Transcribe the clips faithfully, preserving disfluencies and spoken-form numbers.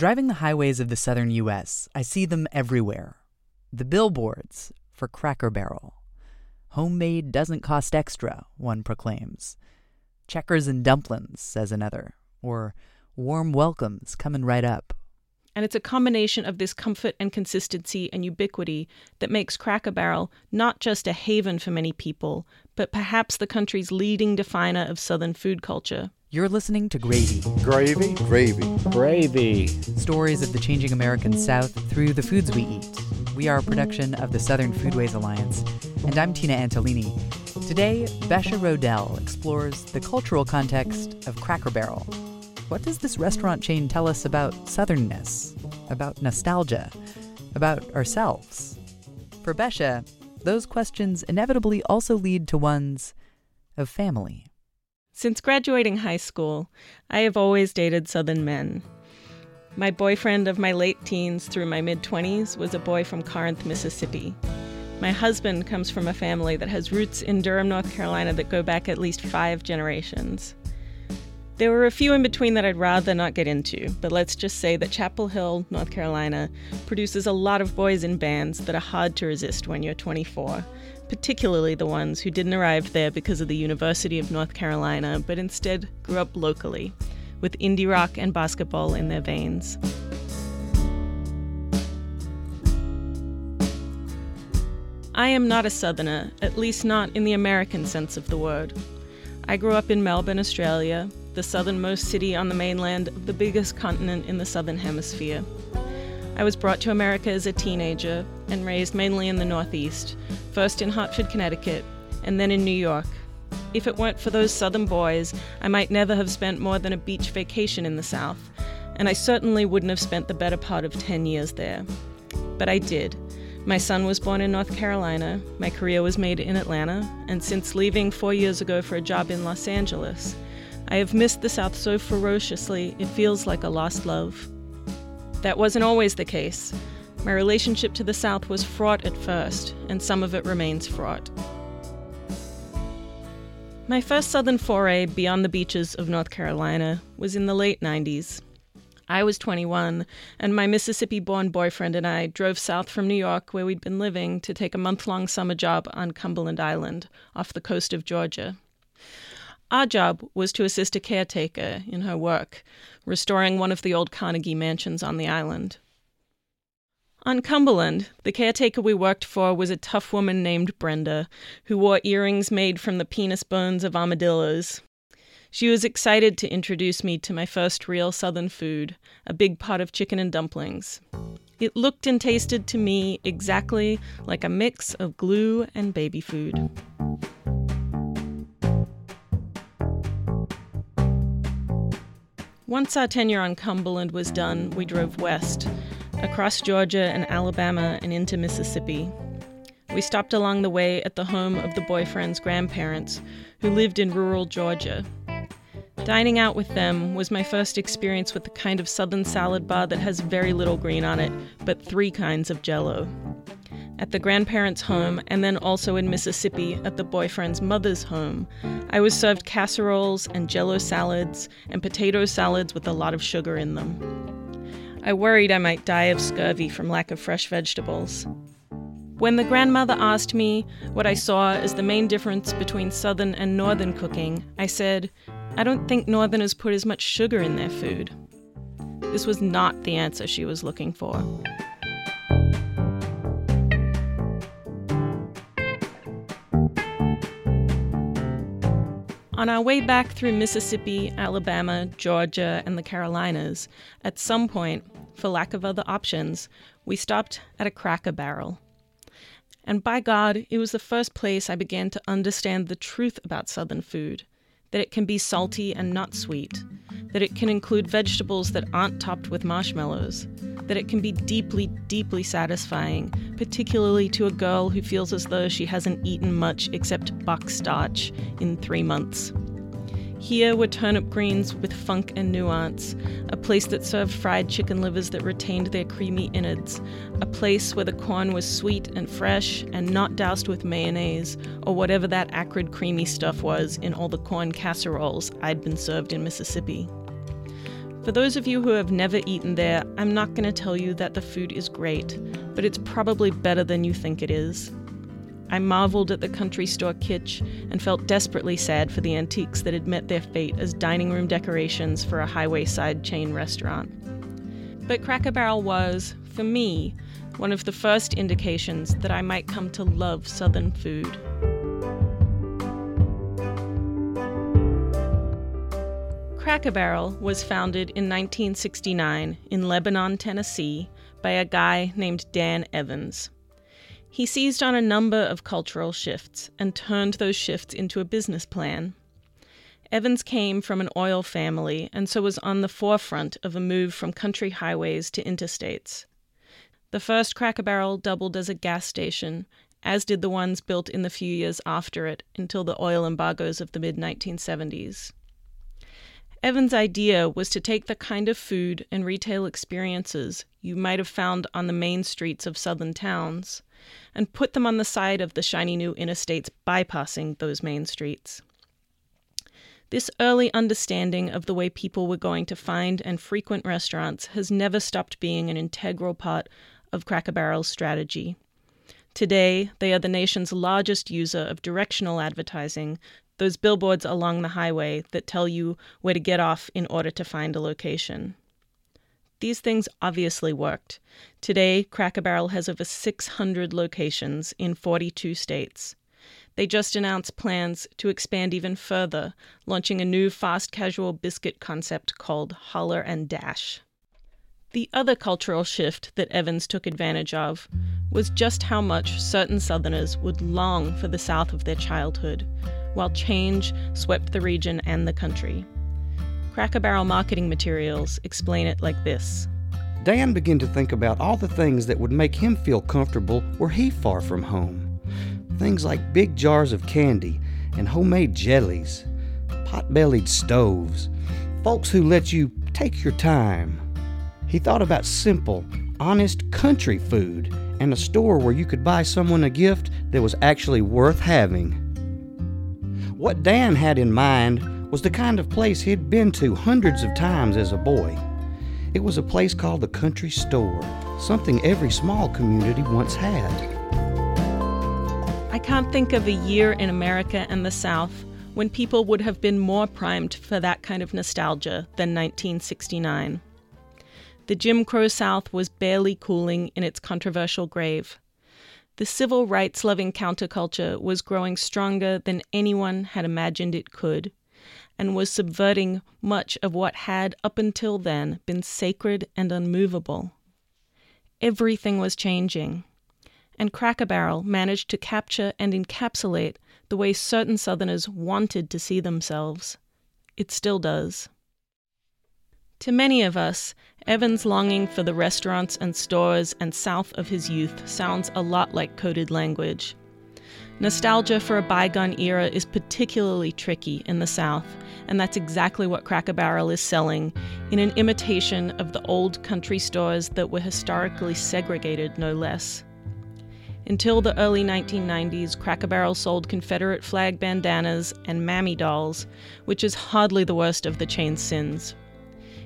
Driving the highways of the southern U S, I see them everywhere. The billboards for Cracker Barrel. Homemade doesn't cost extra, one proclaims. Checkers and dumplings, says another. Or warm welcomes coming right up. And it's a combination of this comfort and consistency and ubiquity that makes Cracker Barrel not just a haven for many people, but perhaps the country's leading definer of Southern food culture. You're listening to Gravy. Gravy, gravy, gravy. Stories of the changing American South through the foods we eat. We are a production of the Southern Foodways Alliance, and I'm Tina Antolini. Today, Besha Rodell explores the cultural context of Cracker Barrel. What does this restaurant chain tell us about southernness, about nostalgia, about ourselves? For Besha, those questions inevitably also lead to ones of family. Since graduating high school, I have always dated Southern men. My boyfriend of my late teens through my mid-twenties was a boy from Corinth, Mississippi. My husband comes from a family that has roots in Durham, North Carolina that go back at least five generations. There were a few in between that I'd rather not get into, but let's just say that Chapel Hill, North Carolina, produces a lot of boys in bands that are hard to resist when you're twenty-four, particularly the ones who didn't arrive there because of the University of North Carolina, but instead grew up locally, with indie rock and basketball in their veins. I am not a Southerner, at least not in the American sense of the word. I grew up in Melbourne, Australia, the southernmost city on the mainland of the biggest continent in the southern hemisphere. I was brought to America as a teenager and raised mainly in the Northeast, first in Hartford, Connecticut, and then in New York. If it weren't for those southern boys, I might never have spent more than a beach vacation in the South, and I certainly wouldn't have spent the better part of ten years there. But I did. My son was born in North Carolina, my career was made in Atlanta, and since leaving four years ago for a job in Los Angeles, I have missed the South so ferociously, it feels like a lost love. That wasn't always the case. My relationship to the South was fraught at first, and some of it remains fraught. My first Southern foray beyond the beaches of North Carolina was in the late nineties. I was twenty-one, and my Mississippi-born boyfriend and I drove south from New York, where we'd been living, to take a month-long summer job on Cumberland Island, off the coast of Georgia. Our job was to assist a caretaker in her work, restoring one of the old Carnegie mansions on the island. On Cumberland, the caretaker we worked for was a tough woman named Brenda, who wore earrings made from the penis bones of armadillos. She was excited to introduce me to my first real Southern food, a big pot of chicken and dumplings. It looked and tasted to me exactly like a mix of glue and baby food. Once our tenure on Cumberland was done, we drove west, across Georgia and Alabama and into Mississippi. We stopped along the way at the home of the boyfriend's grandparents, who lived in rural Georgia. Dining out with them was my first experience with the kind of southern salad bar that has very little green on it, but three kinds of Jell-O. At the grandparents' home, and then also in Mississippi at the boyfriend's mother's home, I was served casseroles and Jell-O salads and potato salads with a lot of sugar in them. I worried I might die of scurvy from lack of fresh vegetables. When the grandmother asked me what I saw as the main difference between Southern and Northern cooking, I said, "I don't think Northerners put as much sugar in their food." This was not the answer she was looking for. On our way back through Mississippi, Alabama, Georgia, and the Carolinas, at some point, for lack of other options, we stopped at a Cracker Barrel. And by God, it was the first place I began to understand the truth about Southern food, that it can be salty and not sweet, that it can include vegetables that aren't topped with marshmallows, that it can be deeply, deeply satisfying, particularly to a girl who feels as though she hasn't eaten much except buckstarch in three months. Here were turnip greens with funk and nuance, a place that served fried chicken livers that retained their creamy innards, a place where the corn was sweet and fresh and not doused with mayonnaise or whatever that acrid creamy stuff was in all the corn casseroles I'd been served in Mississippi. For those of you who have never eaten there, I'm not going to tell you that the food is great, but it's probably better than you think it is. I marveled at the country store kitsch and felt desperately sad for the antiques that had met their fate as dining room decorations for a highway side chain restaurant. But Cracker Barrel was, for me, one of the first indications that I might come to love Southern food. Cracker Barrel was founded in nineteen sixty-nine in Lebanon, Tennessee, by a guy named Dan Evans. He seized on a number of cultural shifts and turned those shifts into a business plan. Evans came from an oil family and so was on the forefront of a move from country highways to interstates. The first Cracker Barrel doubled as a gas station, as did the ones built in the few years after it until the oil embargoes of the mid nineteen seventies. Evans' idea was to take the kind of food and retail experiences you might have found on the main streets of southern towns and put them on the side of the shiny new interstates bypassing those main streets. This early understanding of the way people were going to find and frequent restaurants has never stopped being an integral part of Cracker Barrel's strategy. Today, they are the nation's largest user of directional advertising, those billboards along the highway that tell you where to get off in order to find a location. These things obviously worked. Today, Cracker Barrel has over six hundred locations in forty-two states. They just announced plans to expand even further, launching a new fast casual biscuit concept called Holler and Dash. The other cultural shift that Evans took advantage of was just how much certain Southerners would long for the South of their childhood, while change swept the region and the country. Cracker Barrel marketing materials explain it like this. Dan began to think about all the things that would make him feel comfortable were he far from home. Things like big jars of candy and homemade jellies, pot-bellied stoves, folks who let you take your time. He thought about simple, honest country food and a store where you could buy someone a gift that was actually worth having. What Dan had in mind was the kind of place he'd been to hundreds of times as a boy. It was a place called the Country Store, something every small community once had. I can't think of a year in America and the South when people would have been more primed for that kind of nostalgia than nineteen sixty-nine. The Jim Crow South was barely cooling in its controversial grave. The civil rights-loving counterculture was growing stronger than anyone had imagined it could, and was subverting much of what had, up until then, been sacred and unmovable. Everything was changing, and Cracker Barrel managed to capture and encapsulate the way certain Southerners wanted to see themselves. It still does. To many of us, Evans' longing for the restaurants and stores and South of his youth sounds a lot like coded language. Nostalgia for a bygone era is particularly tricky in the South, and that's exactly what Cracker Barrel is selling, in an imitation of the old country stores that were historically segregated, no less. Until the early nineteen nineties, Cracker Barrel sold Confederate flag bandanas and mammy dolls, which is hardly the worst of the chain's sins.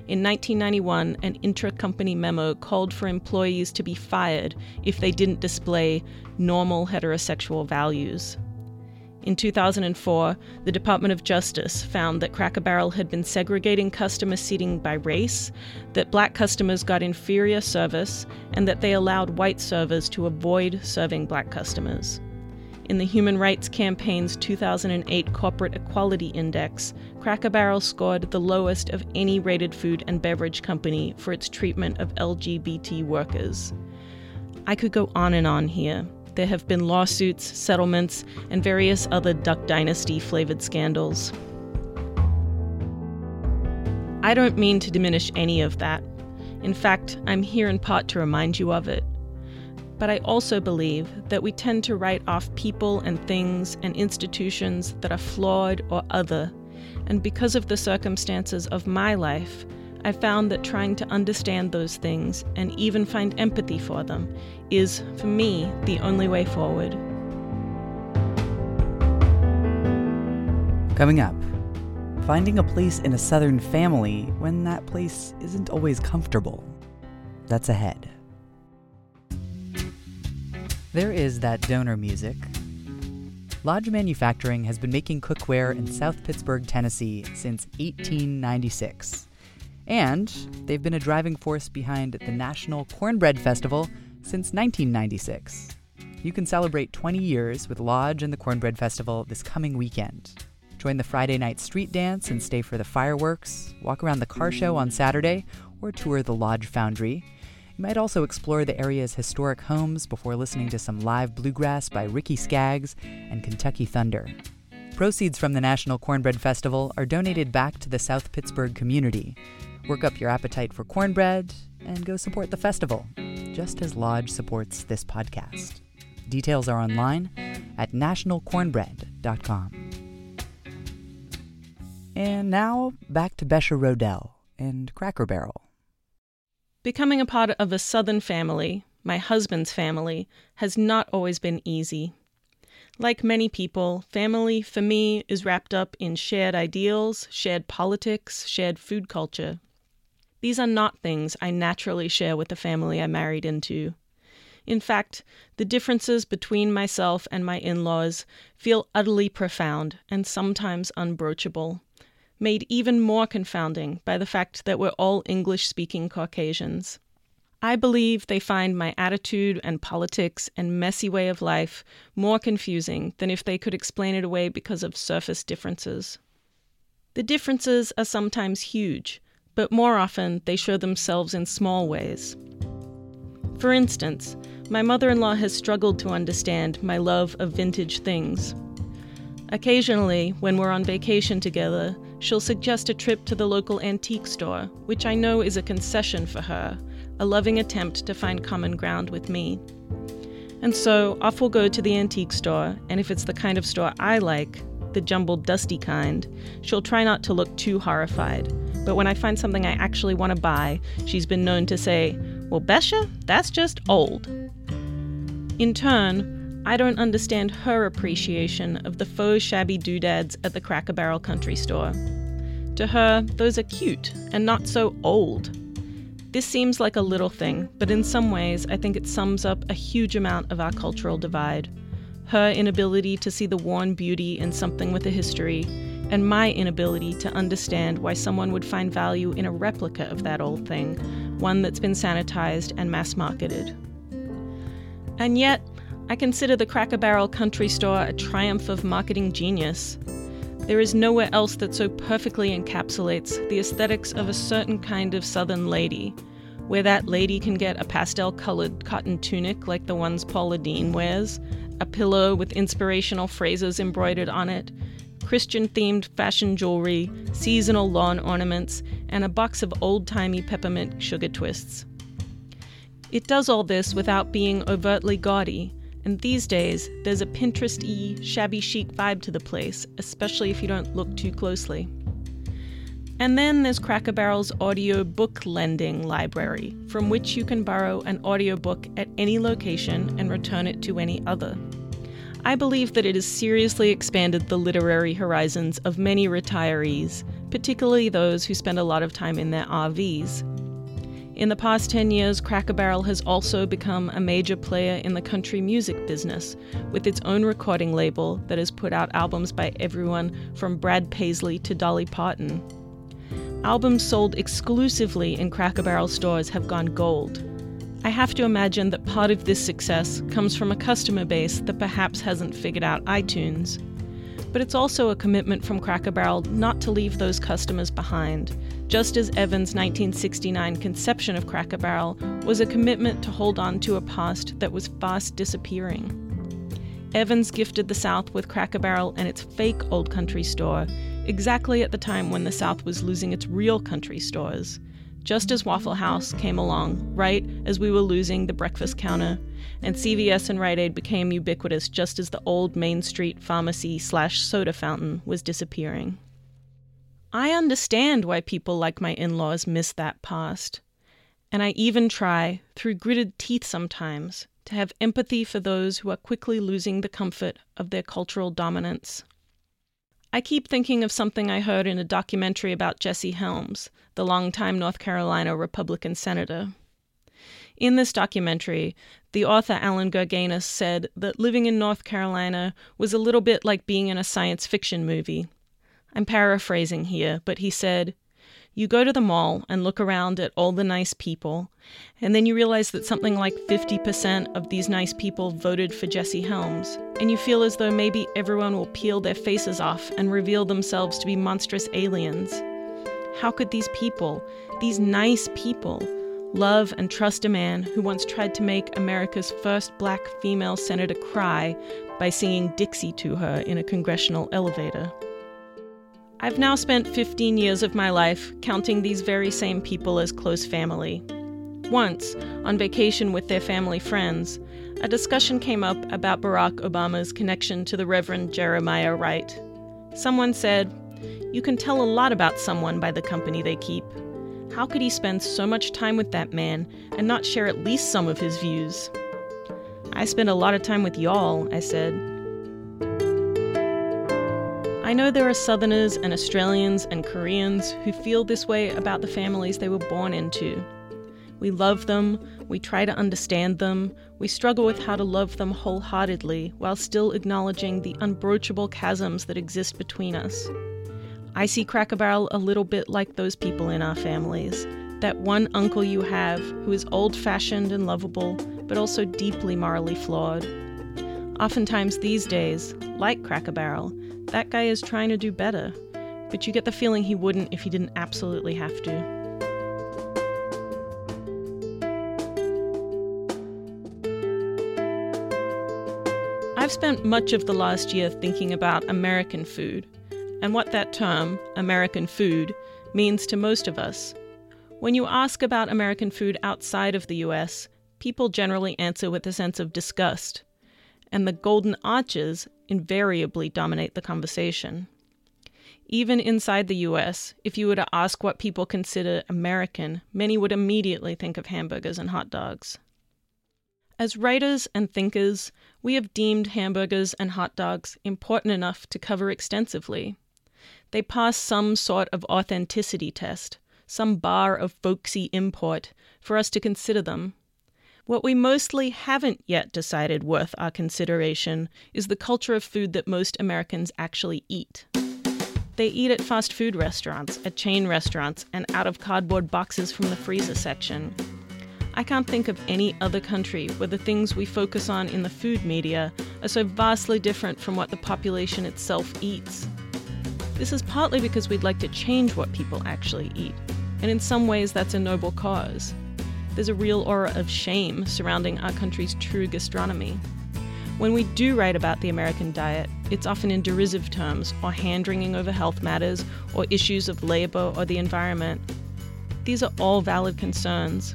In nineteen ninety-one, an intra-company memo called for employees to be fired if they didn't display normal heterosexual values. In two thousand four, the Department of Justice found that Cracker Barrel had been segregating customer seating by race, that black customers got inferior service, and that they allowed white servers to avoid serving black customers. In the Human Rights Campaign's two thousand eight Corporate Equality Index, Cracker Barrel scored the lowest of any rated food and beverage company for its treatment of L G B T workers. I could go on and on here. There have been lawsuits, settlements, and various other Duck Dynasty-flavored scandals. I don't mean to diminish any of that. In fact, I'm here in part to remind you of it. But I also believe that we tend to write off people and things and institutions that are flawed or other. And because of the circumstances of my life, I found that trying to understand those things and even find empathy for them is, for me, the only way forward. Coming up, finding a place in a Southern family when that place isn't always comfortable. That's ahead. There is that donor music. Lodge Manufacturing has been making cookware in South Pittsburgh, Tennessee since eighteen ninety-six. And they've been a driving force behind the National Cornbread Festival since nineteen ninety-six. You can celebrate twenty years with Lodge and the Cornbread Festival this coming weekend. Join the Friday night street dance and stay for the fireworks, walk around the car show on Saturday, or tour the Lodge Foundry. You might also explore the area's historic homes before listening to some live bluegrass by Ricky Skaggs and Kentucky Thunder. Proceeds from the National Cornbread Festival are donated back to the South Pittsburgh community. Work up your appetite for cornbread and go support the festival, just as Lodge supports this podcast. Details are online at national cornbread dot com. And now, back to Besha Rodell and Cracker Barrel. Becoming a part of a Southern family, my husband's family, has not always been easy. Like many people, family, for me, is wrapped up in shared ideals, shared politics, shared food culture. These are not things I naturally share with the family I married into. In fact, the differences between myself and my in-laws feel utterly profound and sometimes unbroachable, made even more confounding by the fact that we're all English-speaking Caucasians. I believe they find my attitude and politics and messy way of life more confusing than if they could explain it away because of surface differences. The differences are sometimes huge, but more often they show themselves in small ways. For instance, my mother-in-law has struggled to understand my love of vintage things. Occasionally, when we're on vacation together, she'll suggest a trip to the local antique store, which I know is a concession for her, a loving attempt to find common ground with me. And so off we'll go to the antique store, and if it's the kind of store I like, the jumbled, dusty kind, she'll try not to look too horrified. But when I find something I actually want to buy, she's been known to say, "Well, Besha, that's just old." In turn, I don't understand her appreciation of the faux shabby doodads at the Cracker Barrel country store. To her, those are cute and not so old. This seems like a little thing, but in some ways I think it sums up a huge amount of our cultural divide. Her inability to see the worn beauty in something with a history, and my inability to understand why someone would find value in a replica of that old thing, one that's been sanitized and mass marketed. And yet, I consider the Cracker Barrel country store a triumph of marketing genius. There is nowhere else that so perfectly encapsulates the aesthetics of a certain kind of Southern lady, where that lady can get a pastel-colored cotton tunic like the ones Paula Deen wears, a pillow with inspirational phrases embroidered on it, Christian-themed fashion jewelry, seasonal lawn ornaments, and a box of old-timey peppermint sugar twists. It does all this without being overtly gaudy, and these days, there's a Pinterest-y, shabby chic vibe to the place, especially if you don't look too closely. And then there's Cracker Barrel's audio book lending library, from which you can borrow an audiobook at any location and return it to any other. I believe that it has seriously expanded the literary horizons of many retirees, particularly those who spend a lot of time in their R Vs. In the past ten years, Cracker Barrel has also become a major player in the country music business, with its own recording label that has put out albums by everyone from Brad Paisley to Dolly Parton. Albums sold exclusively in Cracker Barrel stores have gone gold. I have to imagine that part of this success comes from a customer base that perhaps hasn't figured out iTunes. But it's also a commitment from Cracker Barrel not to leave those customers behind, just as Evans' nineteen sixty-nine conception of Cracker Barrel was a commitment to hold on to a past that was fast disappearing. Evans gifted the South with Cracker Barrel and its fake old country store, exactly at the time when the South was losing its real country stores, just as Waffle House came along, right as we were losing the breakfast counter, and C V S and Rite Aid became ubiquitous just as the old Main Street pharmacy slash soda fountain was disappearing. I understand why people like my in-laws miss that past. And I even try, through gritted teeth sometimes, to have empathy for those who are quickly losing the comfort of their cultural dominance. I keep thinking of something I heard in a documentary about Jesse Helms, the longtime North Carolina Republican senator. In this documentary, the author Alan Gerganus said that living in North Carolina was a little bit like being in a science fiction movie. I'm paraphrasing here, but he said, "You go to the mall and look around at all the nice people, and then you realize that something like fifty percent of these nice people voted for Jesse Helms, and you feel as though maybe everyone will peel their faces off and reveal themselves to be monstrous aliens. How could these people, these nice people, love and trust a man who once tried to make America's first black female senator cry by singing Dixie to her in a congressional elevator?" I've now spent fifteen years of my life counting these very same people as close family. Once, on vacation with their family friends, a discussion came up about Barack Obama's connection to the Reverend Jeremiah Wright. Someone said, "You can tell a lot about someone by the company they keep. How could he spend so much time with that man and not share at least some of his views?" "I spend a lot of time with y'all," I said. I know there are Southerners and Australians and Koreans who feel this way about the families they were born into. We love them, we try to understand them, we struggle with how to love them wholeheartedly while still acknowledging the unbroachable chasms that exist between us. I see Cracker Barrel a little bit like those people in our families, that one uncle you have who is old-fashioned and lovable, but also deeply morally flawed. Oftentimes these days, like Cracker Barrel, that guy is trying to do better, but you get the feeling he wouldn't if he didn't absolutely have to. I've spent much of the last year thinking about American food, and what that term, American food, means to most of us. When you ask about American food outside of the U S, people generally answer with a sense of disgust, and the golden arches invariably dominate the conversation. Even inside the U S, if you were to ask what people consider American, many would immediately think of hamburgers and hot dogs. As writers and thinkers, we have deemed hamburgers and hot dogs important enough to cover extensively. They pass some sort of authenticity test, some bar of folksy import, for us to consider them. What we mostly haven't yet decided worth our consideration is the culture of food that most Americans actually eat. They eat at fast food restaurants, at chain restaurants, and out of cardboard boxes from the freezer section. I can't think of any other country where the things we focus on in the food media are so vastly different from what the population itself eats. This is partly because we'd like to change what people actually eat, and in some ways that's a noble cause. There's a real aura of shame surrounding our country's true gastronomy. When we do write about the American diet, it's often in derisive terms, or hand-wringing over health matters, or issues of labor or the environment. These are all valid concerns,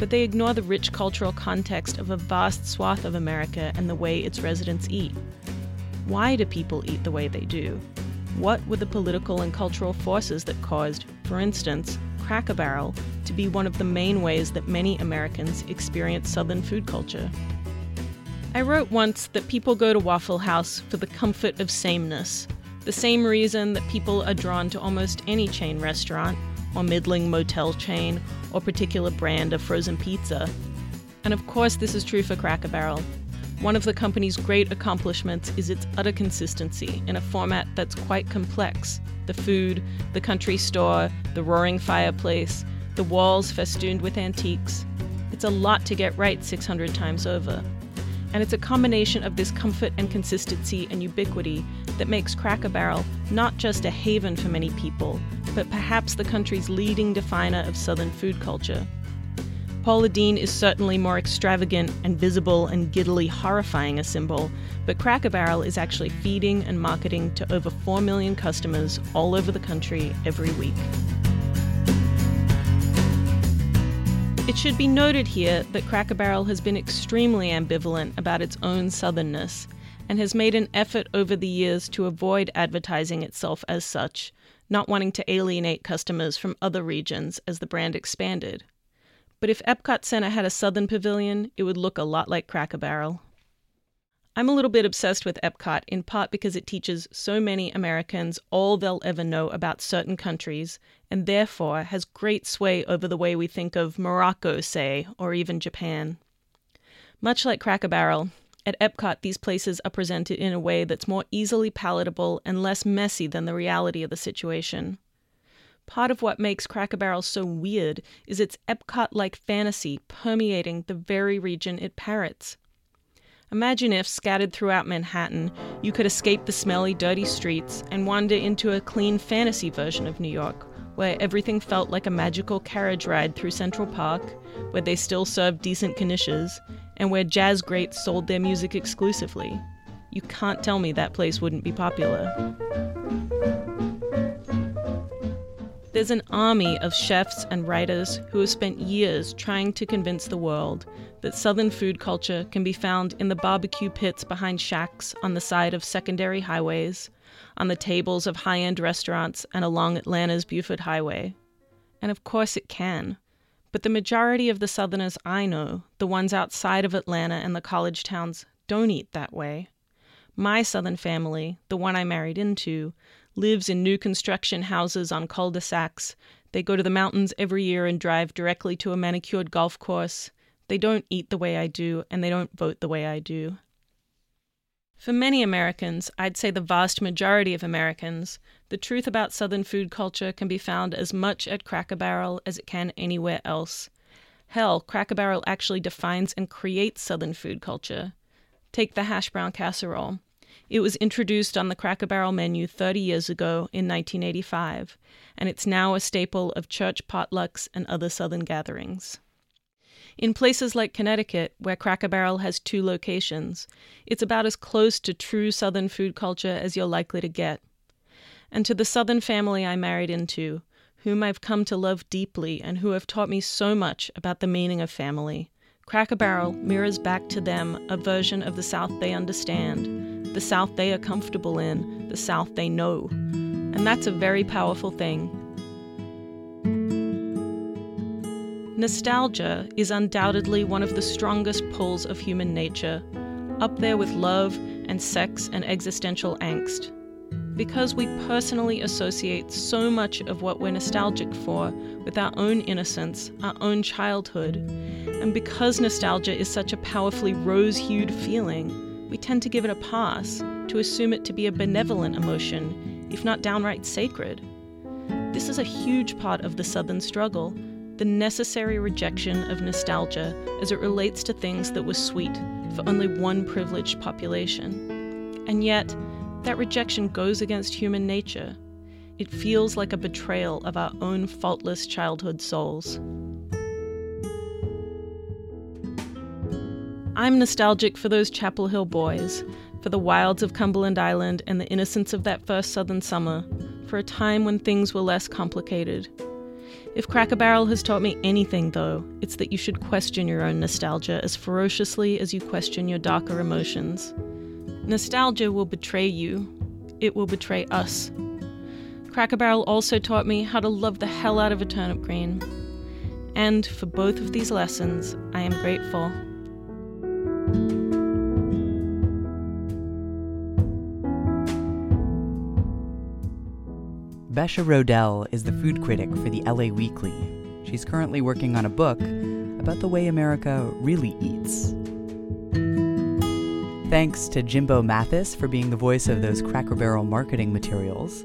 but they ignore the rich cultural context of a vast swath of America and the way its residents eat. Why do people eat the way they do? What were the political and cultural forces that caused, for instance, Cracker Barrel to be one of the main ways that many Americans experience Southern food culture? I wrote once that people go to Waffle House for the comfort of sameness, the same reason that people are drawn to almost any chain restaurant, or middling motel chain, or particular brand of frozen pizza. And of course this is true for Cracker Barrel. One of the company's great accomplishments is its utter consistency in a format that's quite complex. The food, the country store, the roaring fireplace, the walls festooned with antiques. It's a lot to get right six hundred times over. And it's a combination of this comfort and consistency and ubiquity that makes Cracker Barrel not just a haven for many people, but perhaps the country's leading definer of Southern food culture. Paula Deen is certainly more extravagant and visible and giddily horrifying a symbol, but Cracker Barrel is actually feeding and marketing to over four million customers all over the country every week. It should be noted here that Cracker Barrel has been extremely ambivalent about its own southernness and has made an effort over the years to avoid advertising itself as such, not wanting to alienate customers from other regions as the brand expanded. But if Epcot Center had a Southern pavilion, it would look a lot like Cracker Barrel. I'm a little bit obsessed with Epcot, in part because it teaches so many Americans all they'll ever know about certain countries, and therefore has great sway over the way we think of Morocco, say, or even Japan. Much like Cracker Barrel, at Epcot these places are presented in a way that's more easily palatable and less messy than the reality of the situation. Part of what makes Cracker Barrel so weird is its Epcot-like fantasy permeating the very region it parrots. Imagine if, scattered throughout Manhattan, you could escape the smelly, dirty streets and wander into a clean fantasy version of New York, where everything felt like a magical carriage ride through Central Park, where they still served decent knishes, and where jazz greats sold their music exclusively. You can't tell me that place wouldn't be popular. There's an army of chefs and writers who have spent years trying to convince the world that Southern food culture can be found in the barbecue pits behind shacks on the side of secondary highways, on the tables of high-end restaurants, and along Atlanta's Buford Highway. And of course it can. But the majority of the Southerners I know, the ones outside of Atlanta and the college towns, don't eat that way. My Southern family, the one I married into, lives in new construction houses on cul-de-sacs. They go to the mountains every year and drive directly to a manicured golf course. They don't eat the way I do, and they don't vote the way I do. For many Americans, I'd say the vast majority of Americans, the truth about Southern food culture can be found as much at Cracker Barrel as it can anywhere else. Hell, Cracker Barrel actually defines and creates Southern food culture. Take the hash brown casserole. It was introduced on the Cracker Barrel menu thirty years ago in nineteen eighty-five, and it's now a staple of church potlucks and other Southern gatherings. In places like Connecticut, where Cracker Barrel has two locations, it's about as close to true Southern food culture as you're likely to get. And to the Southern family I married into, whom I've come to love deeply and who have taught me so much about the meaning of family, Cracker Barrel mirrors back to them a version of the South they understand, the South they are comfortable in, the South they know. And that's a very powerful thing. Nostalgia is undoubtedly one of the strongest pulls of human nature, up there with love and sex and existential angst. Because we personally associate so much of what we're nostalgic for with our own innocence, our own childhood, and because nostalgia is such a powerfully rose-hued feeling, we tend to give it a pass, to assume it to be a benevolent emotion, if not downright sacred. This is a huge part of the Southern struggle, the necessary rejection of nostalgia as it relates to things that were sweet for only one privileged population. And yet, that rejection goes against human nature. It feels like a betrayal of our own faultless childhood souls. I'm nostalgic for those Chapel Hill boys, for the wilds of Cumberland Island and the innocence of that first Southern summer, for a time when things were less complicated. If Cracker Barrel has taught me anything, though, it's that you should question your own nostalgia as ferociously as you question your darker emotions. Nostalgia will betray you. It will betray us. Cracker Barrel also taught me how to love the hell out of a turnip green. And for both of these lessons, I am grateful. Besha Rodell is the food critic for the L A Weekly. She's currently working on a book about the way America really eats. Thanks to Jimbo Mathis for being the voice of those Cracker Barrel marketing materials.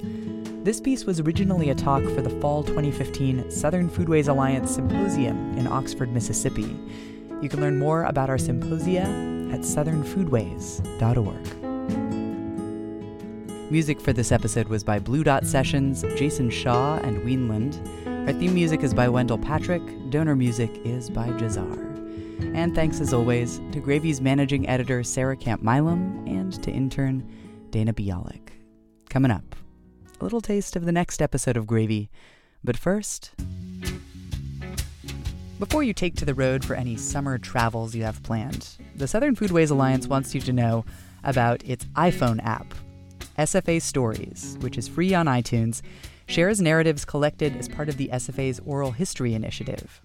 This piece was originally a talk for the fall twenty fifteen Southern Foodways Alliance Symposium in Oxford, Mississippi. You can learn more about our symposia at southern foodways dot org. Music for this episode was by Blue Dot Sessions, Jason Shaw, and Wienland. Our theme music is by Wendell Patrick. Donor music is by Jazar. And thanks, as always, to Gravy's managing editor, Sarah Camp Milam, and to intern, Dana Bialik. Coming up, a little taste of the next episode of Gravy. But first, before you take to the road for any summer travels you have planned, the Southern Foodways Alliance wants you to know about its iPhone app, S F A Stories, which is free on iTunes, shares narratives collected as part of the S F A's Oral History Initiative.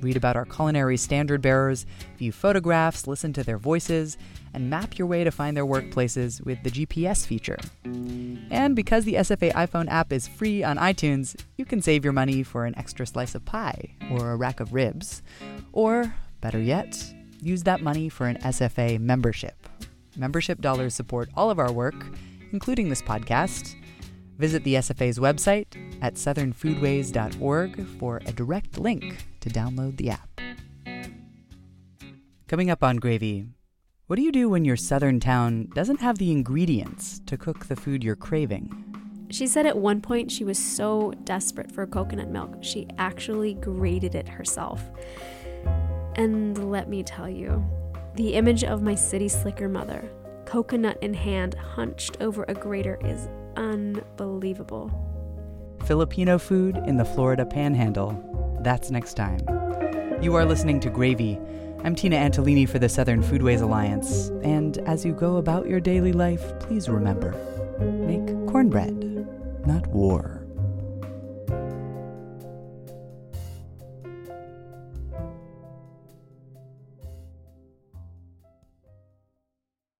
Read about our culinary standard bearers, view photographs, listen to their voices, and map your way to find their workplaces with the G P S feature. And because the S F A iPhone app is free on iTunes, you can save your money for an extra slice of pie or a rack of ribs. Or, better yet, use that money for an S F A membership. Membership dollars support all of our work, including this podcast. Visit the S F A's website at southern foodways dot org for a direct link to download the app. Coming up on Gravy, what do you do when your southern town doesn't have the ingredients to cook the food you're craving? She said at one point she was so desperate for coconut milk, she actually grated it herself. And let me tell you, the image of my city slicker mother, coconut in hand, hunched over a grater is unbelievable. Filipino food in the Florida Panhandle. That's next time. You are listening to Gravy. I'm Tina Antolini for the Southern Foodways Alliance. And as you go about your daily life, please remember, make cornbread, not war.